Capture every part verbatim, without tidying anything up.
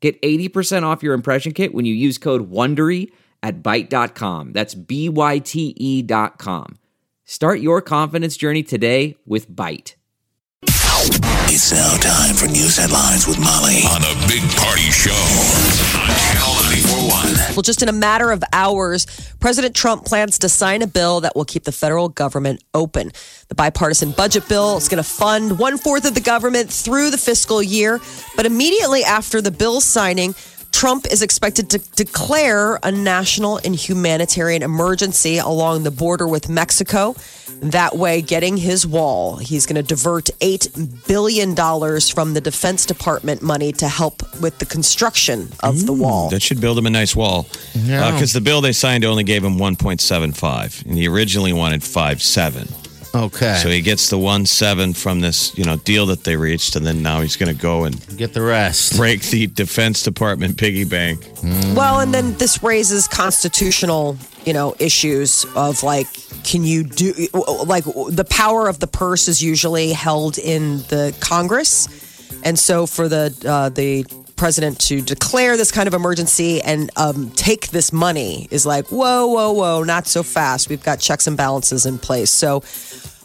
Get eighty percent off your impression kit when you use code WONDERY at byte dot com. That's B Y T E dot com. Start your confidence journey today with Byte. It's now time for News Headlines with Molly on a big party show on Channel ninety-four point one. Well, just in a matter of hours, President Trump plans to sign a bill that will keep the federal government open. The bipartisan budget bill is going to fund one-fourth of the government through the fiscal year. But immediately after the bill signing, Trump is expected to declare a national and humanitarian emergency along the border with Mexico. That way, getting his wall, he's going to divert eight billion dollars from the Defense Department money to help with the construction of mm, the wall. That should build him a nice wall. Because yeah. uh, the bill they signed only gave him one point seven five, and he originally wanted five point seven. Okay. So he gets the one seven from this, you know, deal that they reached, and then now he's going to go and get the rest, break the Defense Department piggy bank. Mm. Well, and then this raises constitutional, you know, issues of like, can you do like the power of the purse is usually held in the Congress, and so for the uh, the president to declare this kind of emergency and um, take this money is like, whoa, whoa, whoa, not so fast. We've got checks and balances in place. So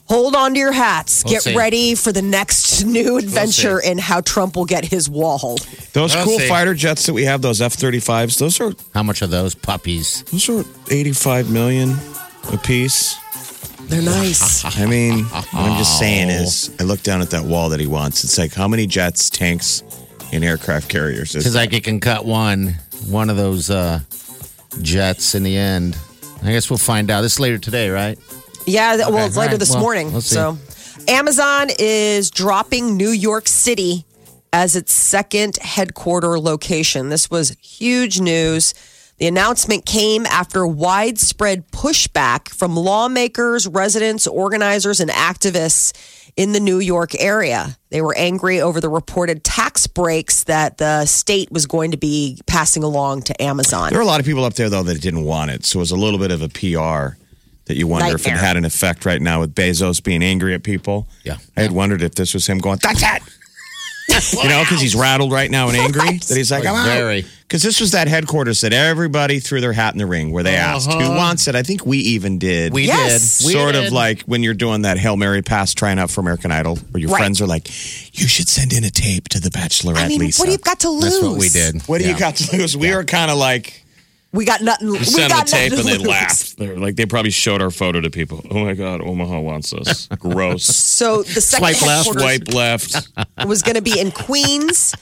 hold on to your hats. We'll Get see. ready for the next new adventure we'll in how Trump will get his wall. Those we'll cool see. fighter jets that we have, those F thirty-fives, those are... How much are those puppies? Those are eighty-five million dollars a piece. They're nice. I mean, what I'm just saying is, I look down at that wall that he wants. It's like, how many jets, tanks... in aircraft carriers. Because like it can cut one, one of those uh, jets in the end. I guess we'll find out. This is later today, right? Yeah, okay. Well, it's later right. this well, morning. We'll so, Amazon is dropping New York City as its second headquarter location. This was huge news. The announcement came after widespread pushback from lawmakers, residents, organizers, and activists in the New York area. They were angry over the reported tax breaks that the state was going to be passing along to Amazon. There were a lot of people up there, though, that didn't want it. So it was a little bit of a P R that you wonder Nightmare. if it had an effect right now with Bezos being angry at people. Yeah, I had yeah. wondered if this was him going, that's it! You know, because he's rattled right now and angry right. that he's like, I'm out. Because this was that headquarters that everybody threw their hat in the ring where they uh-huh. asked, who wants it? I think we even did. We yes, did. We sort did. of like when you're doing that Hail Mary pass trying out for American Idol where your right. friends are like, you should send in a tape to the Bachelorette, I mean, Lisa. What do you got to lose? That's what we did. What yeah. do you got to lose? We yeah. were kind of like... We got nothing. We sent got the tape and they lose. laughed. They were like they probably showed our photo to people. Oh my God, Omaha wants us. Gross. So the second swipe left, swipe left was going to be in Queens.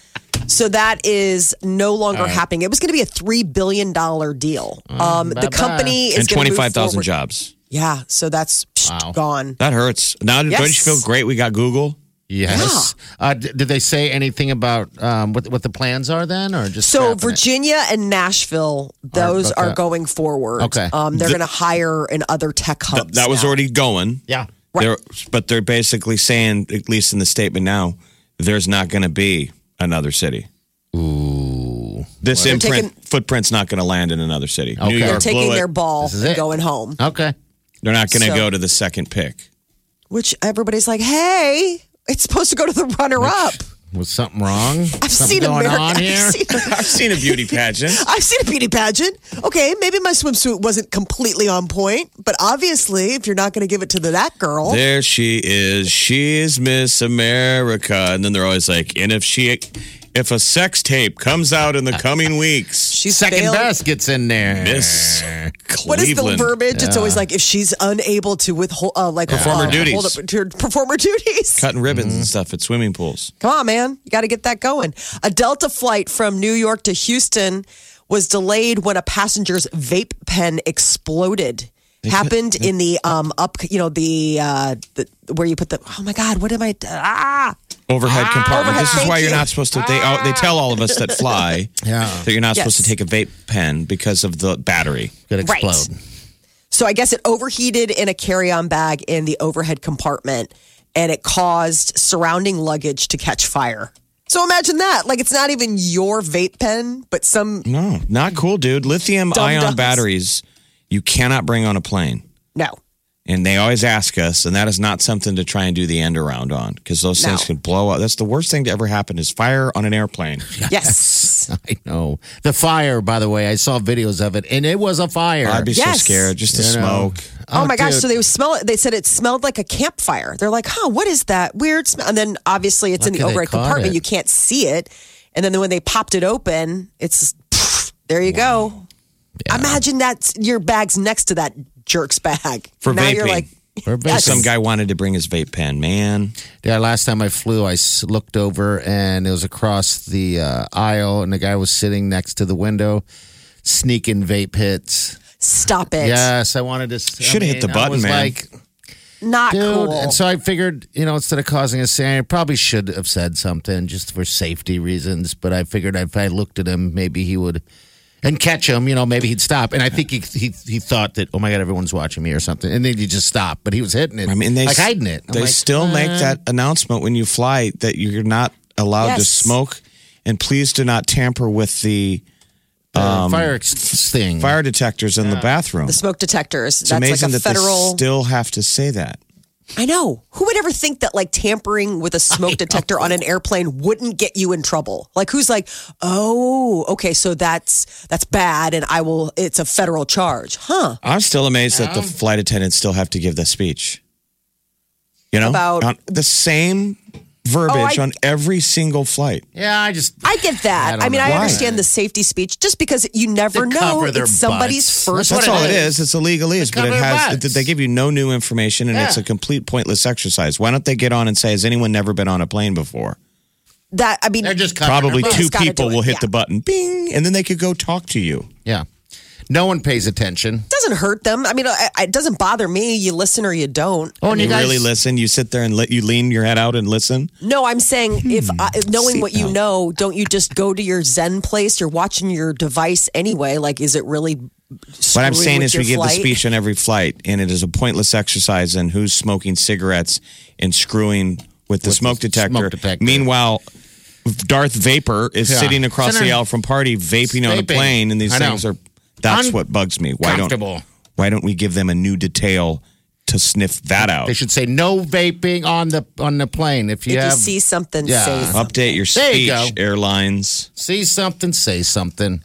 So that is no longer right. happening. It was going to be a three billion dollar deal. Um, the company is and twenty five thousand jobs. Yeah, so that's wow. gone. That hurts. Now, yes. don't you feel great? We got Google. Yes. Yeah. Uh, did they say anything about um, what what the plans are then, or just so Virginia it? and Nashville? Those are, are going forward. Okay, um, they're the, going to hire in other tech hubs. Th- that now. was already going. Yeah, right. They're, but they're basically saying, at least in the statement now, there's not going to be another city. Ooh, this what? imprint taking, footprint's not going to land in another city. Okay. New York they're taking their ball and it. going home. Okay, they're not going to so, go to the second pick, which everybody's like, hey. It's supposed to go to the runner-up. Was something wrong? I've something seen going America, on here. I've seen, I've seen a beauty pageant. I've seen a beauty pageant. Okay, maybe my swimsuit wasn't completely on point, but obviously, if you're not going to give it to the, that girl, there she is. She is Miss America, and then they're always like, and if she, if a sex tape comes out in the coming weeks, she's second failed. best gets in there. Miss Cleveland. What is the verbiage? Yeah. It's always like if she's unable to withhold, uh, like yeah. performer uh, duties, up, performer duties, cutting ribbons mm-hmm. and stuff at swimming pools. Come on, man. You got to get that going. A Delta flight from New York to Houston was delayed when a passenger's vape pen exploded happened in the um up, you know, the, uh, the where you put the, oh my God, what am I, ah. Overhead ah, compartment. Overhead, this is why you're you. not supposed to, they ah. they tell all of us that fly yeah. that you're not yes. supposed to take a vape pen because of the battery. It could explode. Right. So I guess it overheated in a carry-on bag in the overhead compartment, and it caused surrounding luggage to catch fire. So imagine that. Like, it's not even your vape pen, but some... No, not cool, dude. Lithium-ion batteries, you cannot bring on a plane. No. And they always ask us, and that is not something to try and do the end around on, because those no. things can blow up. That's the worst thing to ever happen is fire on an airplane. Yes. I know. The fire, by the way, I saw videos of it, and it was a fire. I'd be yes. so scared. Just the you smoke. Know. Oh, oh, my dude. gosh. So they smell it. They said it smelled like a campfire. They're like, huh, what is that weird smell? And then obviously it's Lucky in the overhead compartment. It. You can't see it. And then when they popped it open, it's pff, there you wow. go. Yeah. Imagine that your bag's next to that jerk's bag. For now vaping. You're like, For vaping. Some guy wanted to bring his vape pen, man. Yeah, last time I flew, I looked over and it was across the uh, aisle and the guy was sitting next to the window sneaking vape hits. Stop it. Yes, I wanted to. Should have hit the button, I was man. Like, Not dude. cool. And so I figured, you know, instead of causing a scene, I probably should have said something just for safety reasons. But I figured if I looked at him, maybe he would, and catch him, you know, maybe he'd stop. And I think he he, he thought that, oh my God, everyone's watching me or something. And then he just stopped. But he was hitting it. I mean, they like hiding it. I'm they like, still uh, make that announcement when you fly that you're not allowed yes. to smoke, and please do not tamper with the. Um, fire ex- thing, fire detectors in yeah. the bathroom, the smoke detectors. It's That's amazing like a that federal... they still have to say that. I know. Who would ever think that like tampering with a smoke I detector know. on an airplane wouldn't get you in trouble? Like, who's like, oh, okay, so that's that's bad, and I will. It's a federal charge, huh? I'm still amazed yeah. that the flight attendants still have to give the speech. You know, about on the same. Verbiage oh, I, on every single flight. Yeah, I just... I get that. I, I mean, know. I understand the safety speech just because you never to know it's somebody's butts. first... That's, that's all it is. is. It's a legalese, but it has... It, they give you no new information, and yeah. it's a complete pointless exercise. Why don't they get on and say, has anyone never been on a plane before? That, I mean... They're just probably two people will hit yeah. the button, bing, and then they could go talk to you. Yeah. No one pays attention. Doesn't hurt them. I mean, it doesn't bother me. You listen or you don't. Oh, and you, you guys- really listen? You sit there and let you lean your head out and listen? No, I'm saying hmm. if I, knowing Seat what you out. know, don't you just go to your Zen place? You're watching your device anyway. Like, is it really What I'm saying is we flight? give the speech on every flight, and it is a pointless exercise in who's smoking cigarettes and screwing with the, with smoke, the detector. smoke detector. Meanwhile... Darth Vapor is yeah. sitting across Center. the aisle from party vaping, vaping on a plane, and these I things know. are... That's Un- what bugs me. Why don't, why don't we give them a new detail to sniff that out? They should say no vaping on the on the plane. If you, if have, you see something, yeah. say something. Update your speech, you airlines. See something, say something.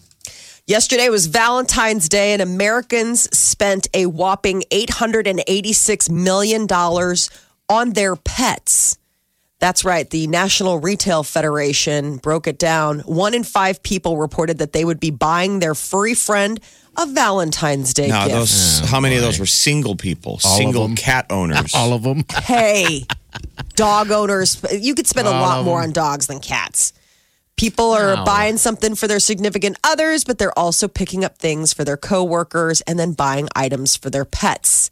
Yesterday was Valentine's Day, and Americans spent a whopping eight hundred eighty-six million dollars on their pets. That's right. The National Retail Federation broke it down. One in five people reported that they would be buying their furry friend a Valentine's Day no, gift. Those, oh, how many boy. of those were single people? All single cat owners? All of them. Hey, dog owners. You could spend All a lot more on dogs than cats. People are wow. buying something for their significant others, but they're also picking up things for their coworkers and then buying items for their pets.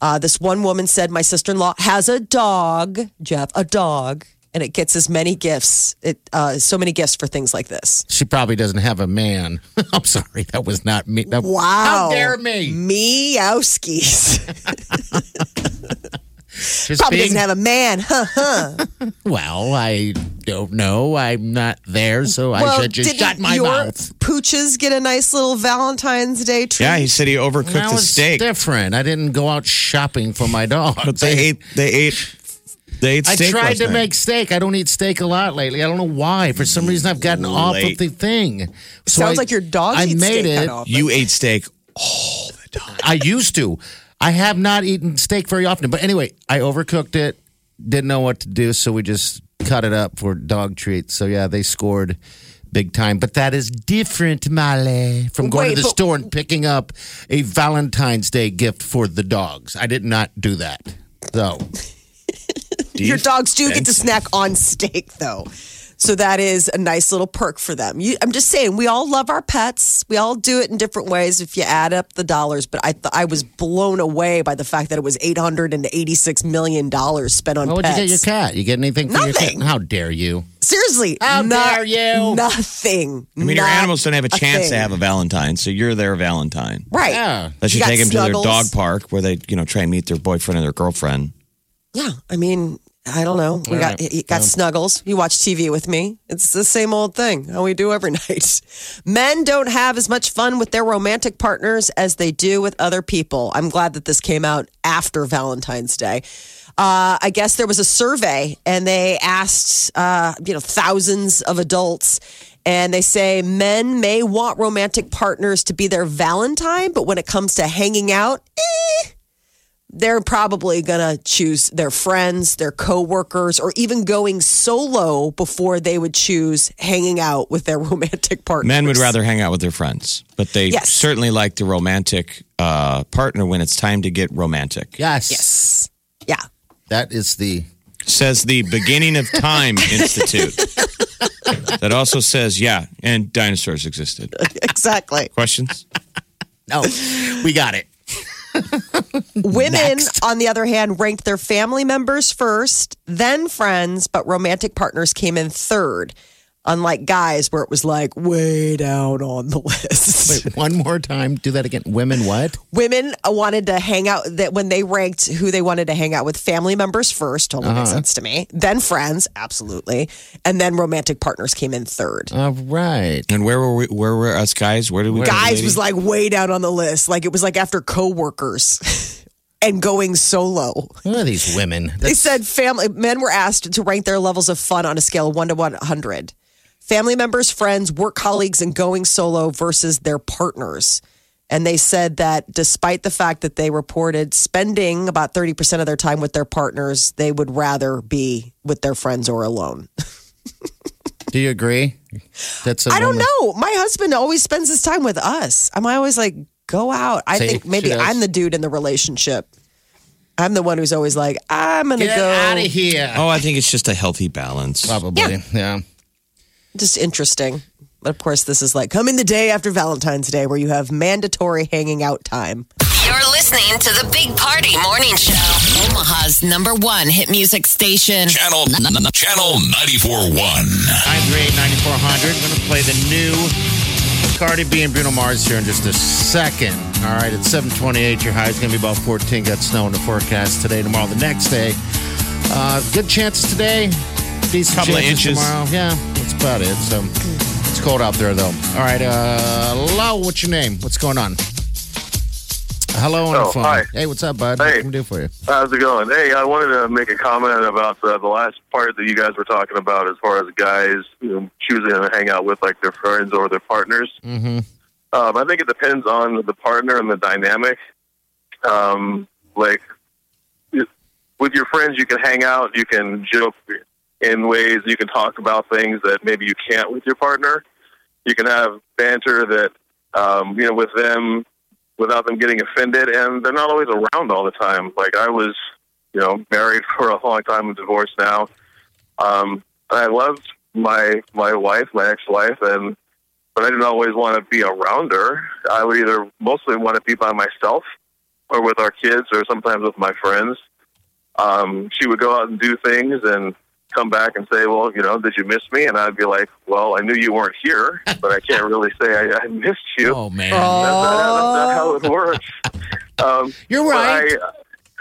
Uh, this one woman said, my sister-in-law has a dog, Jeff, a dog, and it gets as many gifts, it uh, so many gifts for things like this. She probably doesn't have a man. I'm sorry, that was not me. That, wow. How dare me. Meowskis. probably being... doesn't have a man, huh, huh. Well, I don't know. I'm not there, so well, I should just shut my mouth. Pooches get a nice little Valentine's Day treat. Yeah, he said he overcooked now the steak. Different. I didn't go out shopping for my dog. But they ate. They ate. They ate steak. I tried to night. make steak. I don't eat steak a lot lately. I don't know why. For some reason, I've gotten Late. off of the thing. So Sounds I, like your dog. I eats made steak it. Often. You ate steak all the time. I used to. I have not eaten steak very often. But anyway, I overcooked it. Didn't know what to do, so we just cut it up for dog treats. So yeah, they scored big time. But that is different, Molly, from going Wait, to the store and picking up a Valentine's Day gift for the dogs. I did not do that. So your dogs do get to snack on steak, though. So that is a nice little perk for them. You, I'm just saying, we all love our pets. We all do it in different ways if you add up the dollars. But I th- I was blown away by the fact that it was eight hundred eighty-six million dollars spent on well, pets. What did you get your cat? You get anything for Nothing. your cat? How dare you? Seriously. How no, dare you? Nothing. I mean, not your animals don't have a chance a to have a Valentine, so you're their Valentine. Right. Yeah. Unless you, you take them snuggles. to their dog park where they, you know, try and meet their boyfriend or their girlfriend. Yeah. I mean... I don't know. We got right. got yeah. snuggles. You watch T V with me. It's the same old thing how we do every night. Men don't have as much fun with their romantic partners as they do with other people. I'm glad that this came out after Valentine's Day. Uh, I guess there was a survey, and they asked uh, you know thousands of adults, and they say men may want romantic partners to be their Valentine, but when it comes to hanging out, eh, they're probably going to choose their friends, their coworkers, or even going solo before they would choose hanging out with their romantic partners. Men would rather hang out with their friends, but they yes. certainly like the romantic uh, partner when it's time to get romantic. Yes. Yes. Yeah. That is the... Says the Beginning of Time Institute. That also says, yeah, and dinosaurs existed. Exactly. Questions? No. We got it. Women, Next. on the other hand, ranked their family members first, then friends, but romantic partners came in third. Unlike guys, where it was like way down on the list. Wait, one more time. Do that again. Women what? Women wanted to hang out, that when they ranked who they wanted to hang out with, family members first. Totally uh-huh. makes sense to me. Then friends, absolutely. And then romantic partners came in third. All right. And where were we, where were us guys? Where did we? Guys was like way down on the list. Like it was like after coworkers. And going solo. Who are these women? That's- they said family men were asked to rank their levels of fun on a scale of one to one hundred. Family members, friends, work colleagues, and going solo versus their partners. And they said that despite the fact that they reported spending about thirty percent of their time with their partners, they would rather be with their friends or alone. Do you agree? That's a I moment. don't know. My husband always spends his time with us. I'm always like, go out. I See, think maybe I'm the dude in the relationship. I'm the one who's always like, I'm going to go. Get out of here. Oh, I think it's just a healthy balance. Probably, yeah. yeah. Just interesting. But of course, this is like coming the day after Valentine's Day where you have mandatory hanging out time. You're listening to the Big Party Morning Show. Omaha's number one hit music station. Channel Channel ninety-four point one. nine three eight, nine four hundred. I'm going to play the new Cardi B and Bruno Mars here in just a second. All right, it's seven twenty-eight. Your high is going to be about fourteen. Got snow in the forecast today, tomorrow, the next day. Uh, good chances today. Decent couple of inches tomorrow. Yeah, that's about it. So it's cold out there, though. All right, uh, hello. What's your name? What's going on? Hello on oh, the phone. Hi. Hey, what's up, bud? Hey. What can we do for you? How's it going? Hey, I wanted to make a comment about the, the last part that you guys were talking about, as far as guys, you know, choosing to hang out with like their friends or their partners. Mm-hmm. Um, I think it depends on the partner and the dynamic. Um, like with your friends, you can hang out, you can joke. In ways you can talk about things that maybe you can't with your partner. You can have banter that, um, you know, with them, without them getting offended. And they're not always around all the time. Like I was, you know, married for a long time and divorced now. Um, I loved my my wife, my ex-wife, and but I didn't always want to be around her. I would either mostly want to be by myself, or with our kids, or sometimes with my friends. Um, she would go out and do things and come back and say, well, you know, did you miss me? And I'd be like, well, I knew you weren't here, but I can't really say I, I missed you. Oh, man. That's, oh. That's not how it works. Um, You're right.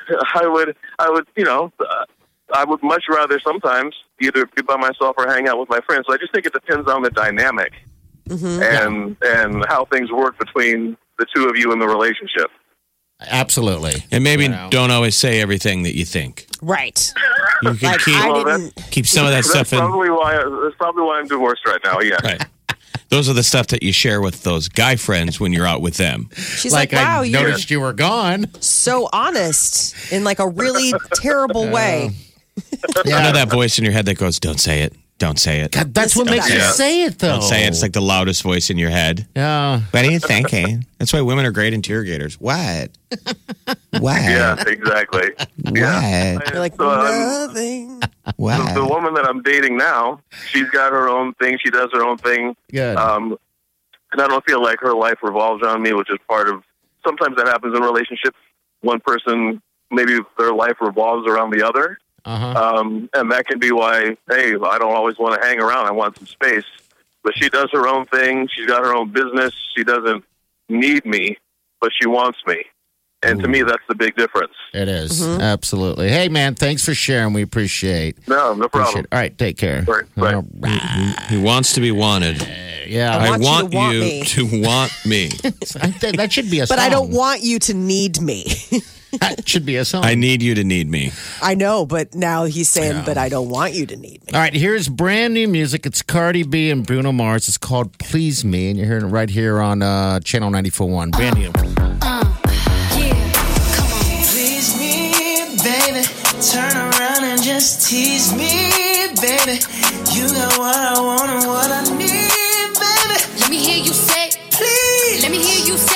I, I would, I would, you know, uh, I would much rather sometimes either be by myself or hang out with my friends. So I just think it depends on the dynamic mm-hmm. and yeah. and how things work between the two of you in the relationship. Absolutely. And maybe you know. don't always say everything that you think. Right. You can like, keep, well, that's, keep some of that that's stuff probably in. Why, that's probably why I'm divorced right now, yeah. Right. Those are the stuff that you share with those guy friends when you're out with them. She's like, like wow, I you're noticed you were gone. So honest in like a really terrible uh, way. Yeah. I know that voice in your head that goes, don't say it. Don't say it. God, that's what makes you say it, though. Don't say it. It's like the loudest voice in your head. Yeah. What do you think, eh? That's why women are great interrogators. What? What? Yeah, exactly. What? Yeah. You're like, so nothing. What? The, the woman that I'm dating now, she's got her own thing. She does her own thing. Good. Um, and I don't feel like her life revolves on me, which is part of, sometimes that happens in relationships. One person, maybe their life revolves around the other. Uh-huh. Um, and that can be why, hey, I don't always want to hang around. I want some space. But she does her own thing. She's got her own business. She doesn't need me, but she wants me. And Ooh. To me, that's the big difference. It is. Mm-hmm. Absolutely. Hey, man, thanks for sharing. We appreciate. No, no problem. Appreciate. All right, take care. All right. All right. He, he wants to be wanted. Uh, yeah. I, I want, want you to want me. To want me. That should be a song. But I don't want you to need me. That should be a song. I need you to need me. I know, but now he's saying, yeah. but I don't want you to need me. All right, here's brand new music. It's Cardi B and Bruno Mars. It's called Please Me, and you're hearing it right here on uh, Channel ninety-four point one. Brand new. Uh, yeah. Come on. Please me, baby. Turn around and just tease me, baby. You know what I want and what I need, baby. Let me hear you say, please. Let me hear you say, please.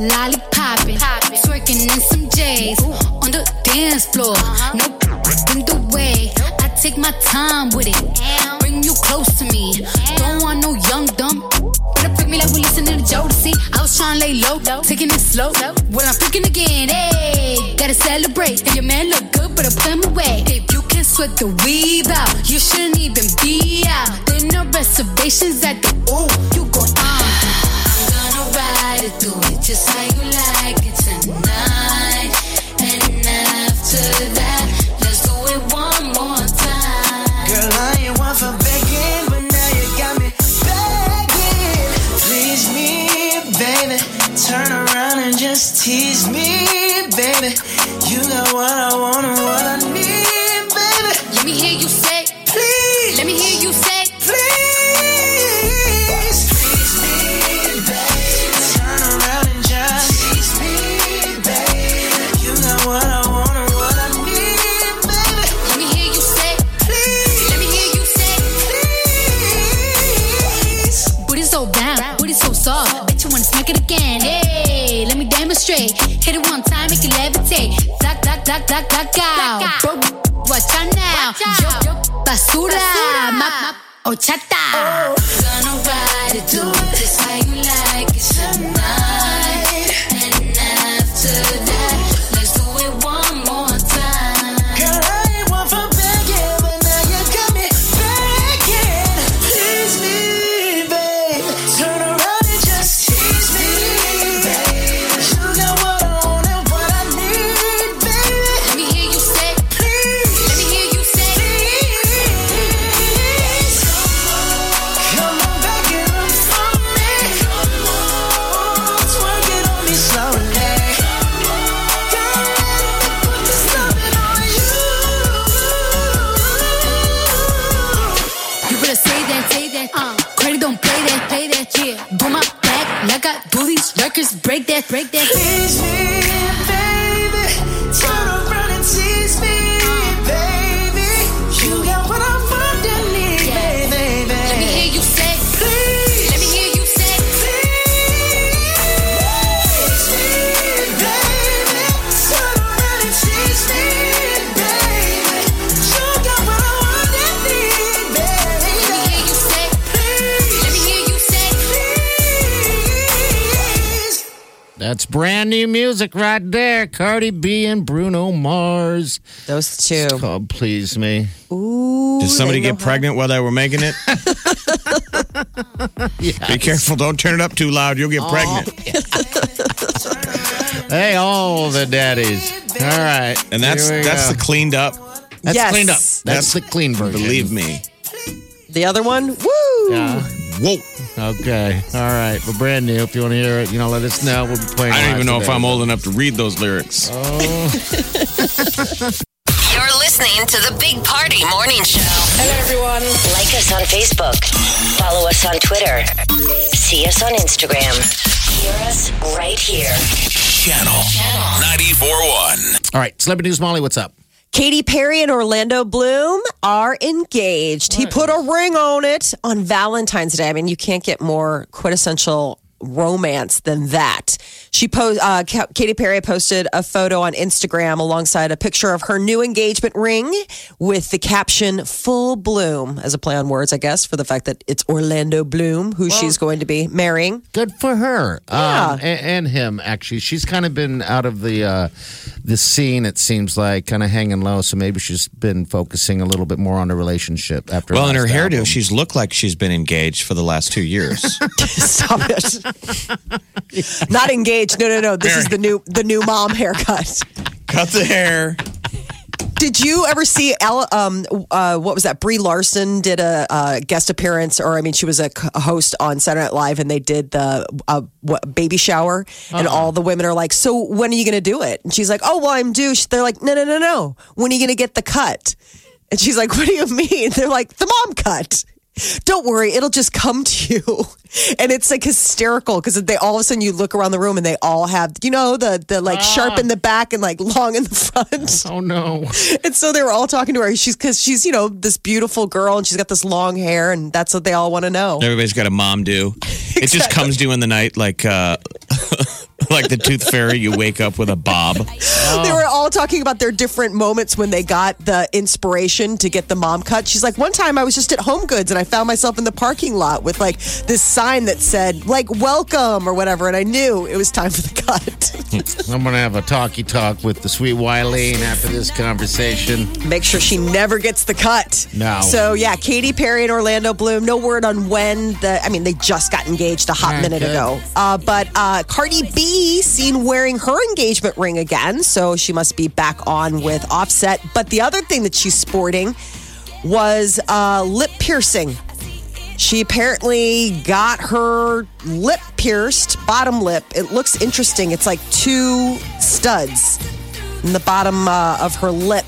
Lolly poppin', poppin', twerking in some J's Ooh. On the dance floor. Uh-huh. No in the way. Nope. I take my time with it. Ow. Bring you close to me. Ow. Don't want no young dumb. Better pick me like we listening to Jodeci. I was tryna lay low, low, taking it slow. Low. Well, I'm freaking again. Hey, gotta celebrate. And your man look good, but I put him away. If you can sweat the weave out, you shouldn't even be out. There no reservations at the ooh. You go on. Ride it, do it just how you like it tonight. And after that, let's do it one more time. Girl, I ain't one for begging, but now you got me begging. Please me, baby. Turn around and just tease me, baby. You know what I want and what I need, baby. Let me hear you say, please. Let me hear you say, please. Straight. Hit it one time, make you levitate. Duck, duck, duck, duck, duck out. Bro, watch out now. Yo, yo, basura. Ma, ma, ochata. Oh. Gonna ride it, do it just how you like it tonight. And after that, let's do it one more time. Girl, I ain't one for begging, but now you got me begging. Please me, babe. Turn around and just tease me. Break that, break that. Please me, baby. Turn around and tease me, baby. You got what I want and need, yeah. Baby. Let me hear you say, please. Let me hear you say, please. Please me, baby. Turn around and tease me, baby. You got what I want and need, baby. Let me hear you say, please. Let me hear you say, please. That's brand new music right there. Cardi B and Bruno Mars. Those two. It's called Please Me. Ooh. Did somebody get pregnant while they were making it? Yes. Be careful. Don't turn it up too loud. You'll get oh. pregnant. Hey, all the daddies. All right. And that's that's go. the cleaned up. That's yes. cleaned up. That's, that's the clean version. Believe me. The other one? Woo! Yeah. Whoa. Okay. All right. We're brand new. If you want to hear it, you know, let us know. We'll be playing. I don't even know today. If I'm old enough to read those lyrics. Oh. You're listening. listening to the Big Party Morning Show. Hello, everyone. Like us on Facebook. Follow us on Twitter. See us on Instagram. Hear us right here. Channel, Channel. ninety-four point one. All right, Celebrity News, Molly, what's up? Katy Perry and Orlando Bloom are engaged. Nice. He put a ring on it on Valentine's Day. I mean, you can't get more quintessential romance than that. She posed, uh, Katy Perry posted a photo on Instagram alongside a picture of her new engagement ring with the caption "Full Bloom" as a play on words, I guess, for the fact that it's Orlando Bloom who well, she's going to be marrying. Good for her, yeah, um, and, and him. Actually, she's kind of been out of the uh, the scene. It seems like kind of hanging low. So maybe she's been focusing a little bit more on the relationship after. Well, in her hairdo, she's looked like she's been engaged for the last two years. Stop it. Not engaged. No, no, no. This Mary. is the new the new mom haircut. Cut the hair. Did you ever see Elle, um uh what was that? Brie Larson did a uh, guest appearance, or I mean, she was a, a host on Saturday Night Live, and they did the uh, what, baby shower, and uh-huh. all the women are like, "So when are you going to do it?" And she's like, "Oh, well, I'm due." They're like, "No, no, no, no. When are you going to get the cut?" And she's like, "What do you mean?" They're like, "The mom cut." Don't worry, it'll just come to you. And it's like hysterical because they all of a sudden you look around the room and they all have, you know, the the like ah. sharp in the back and like long in the front. Oh no. And so they were all talking to her. She's because she's, you know, this beautiful girl and she's got this long hair and that's what they all want to know. Everybody's got a mom do. Exactly. It just comes due in the night like uh like the tooth fairy, you wake up with a bob. Oh. They were all talking about their different moments when they got the inspiration to get the mom cut. She's like, one time I was just at Home Goods and I found myself in the parking lot with like this sign that said like welcome or whatever. And I knew it was time for the cut. I'm going to have a talkie talk with the sweet Wileen after this conversation. Make sure she never gets the cut. No. So yeah, Katy Perry and Orlando Bloom. No word on when the, I mean, they just got engaged a hot yeah, minute good. ago. Uh, but uh, Cardi B seen wearing her engagement ring again, so she must be back on with Offset. But the other thing that she's sporting was uh, lip piercing. She apparently got her lip pierced, bottom lip. It looks interesting. It's like two studs in the bottom uh, of her lip.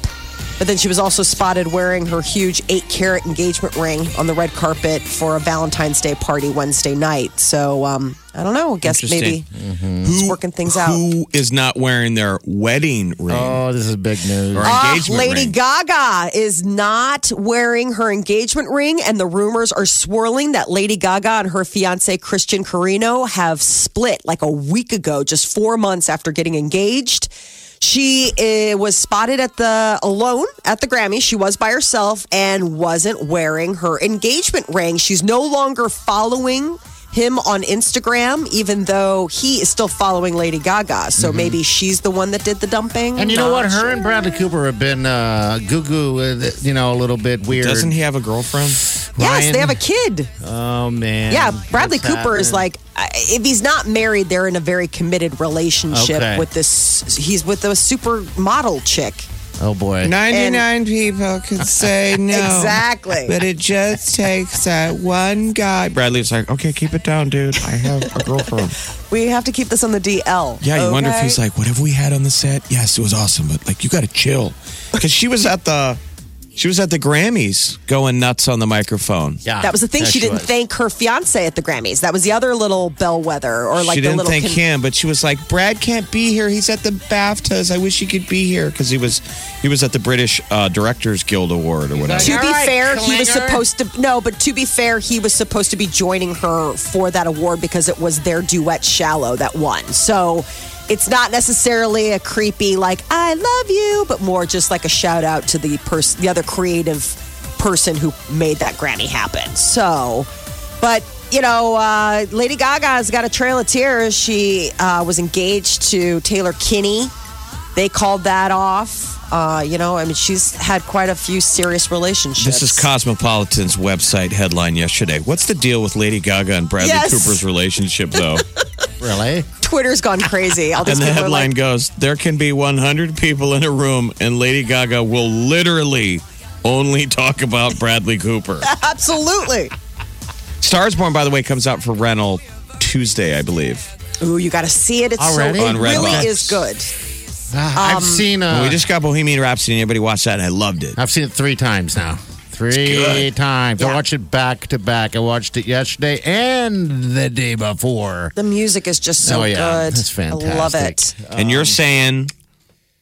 But then she was also spotted wearing her huge eight-carat engagement ring on the red carpet for a Valentine's Day party Wednesday night. So, um, I don't know. I guess maybe mm-hmm. who, working things who out. Who is not wearing their wedding ring? Oh, this is big news. Or uh, engagement Lady ring. Gaga is not wearing her engagement ring, and the rumors are swirling that Lady Gaga and her fiancé Christian Carino have split like a week ago, just four months after getting engaged. She uh, was spotted at the alone at the Grammys. She was by herself and wasn't wearing her engagement ring. She's no longer following him on Instagram, even though he is still following Lady Gaga. So mm-hmm. maybe she's the one that did the dumping. And you know Not what? Her sure. and Bradley Cooper have been uh, goo-goo, you know, a little bit weird. Doesn't he have a girlfriend? Yes, Ryan? They have a kid. Oh, man. Yeah, Bradley What's Cooper happened? is like... If he's not married, they're in a very committed relationship okay. with this. He's with a supermodel chick. Oh, boy. ninety-nine and people could say no. Exactly. But it just takes that one guy. Bradley's like, okay, keep it down, dude. I have a girlfriend. We have to keep this on the D L. Yeah, you okay? wonder if he's like, what have we had on the set? Yes, it was awesome, but like, you got to chill. Because she was at the... She was at the Grammys going nuts on the microphone. Yeah, that was the thing. She, she didn't was. thank her fiancé at the Grammys. That was the other little bellwether. Or like She didn't the little thank con- him, but she was like, Brad can't be here. He's at the BAFTAs. I wish he could be here. Because he was he was at the British uh, Directors Guild Award or whatever. Like, to be right, fair, Klinger. he was supposed to... No, but to be fair, he was supposed to be joining her for that award because it was their duet Shallow that won. So... It's not necessarily a creepy, like, I love you, but more just like a shout out to the pers- the other creative person who made that Grammy happen. So, but, you know, uh, Lady Gaga's got a trail of tears. She uh, was engaged to Taylor Kinney. They called that off. Uh, you know, I mean, she's had quite a few serious relationships. This is Cosmopolitan's website headline yesterday. What's the deal with Lady Gaga and Bradley yes. Cooper's relationship, though? Really? Twitter's gone crazy. All these and the headline like, goes, there can be one hundred people in a room and Lady Gaga will literally only talk about Bradley Cooper. Absolutely. Star is Born, by the way, comes out for rental Tuesday, I believe. Ooh, you got to see it. It's Already? so It really is good. Yes. Uh, I've um, seen... Uh, we just got Bohemian Rhapsody and everybody watched that and I loved it. I've seen it three times now. Three times. Yeah. I watched it back to back. I watched it yesterday and the day before. The music is just so oh, yeah. good. It's fantastic. I love it. And um, you're saying...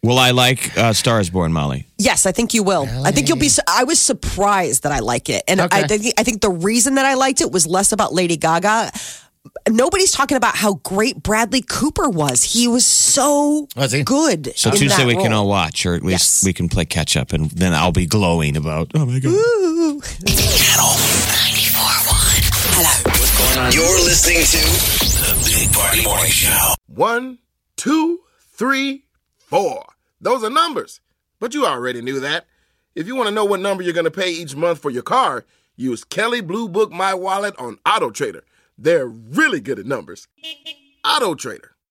Will I like uh, Star is Born, Molly? Yes, I think you will. Really? I think you'll be... Su- I was surprised that I like it. And okay. I, th- I think the reason that I liked it was less about Lady Gaga. Nobody's talking about how great Bradley Cooper was. He was so was he? good So in Tuesday that we role. Can all watch, or at least yes. we can play catch-up, and then I'll be glowing about, oh, my God. Ooh. Channel ninety-four point one. Hello. What's going on? You're listening to The Big Party Morning Show. One, two, three... Four. Those are numbers, but you already knew that. If you want to know what number you're going to pay each month for your car, use Kelley Blue Book My Wallet on Auto Trader. They're really good at numbers. Auto Trader.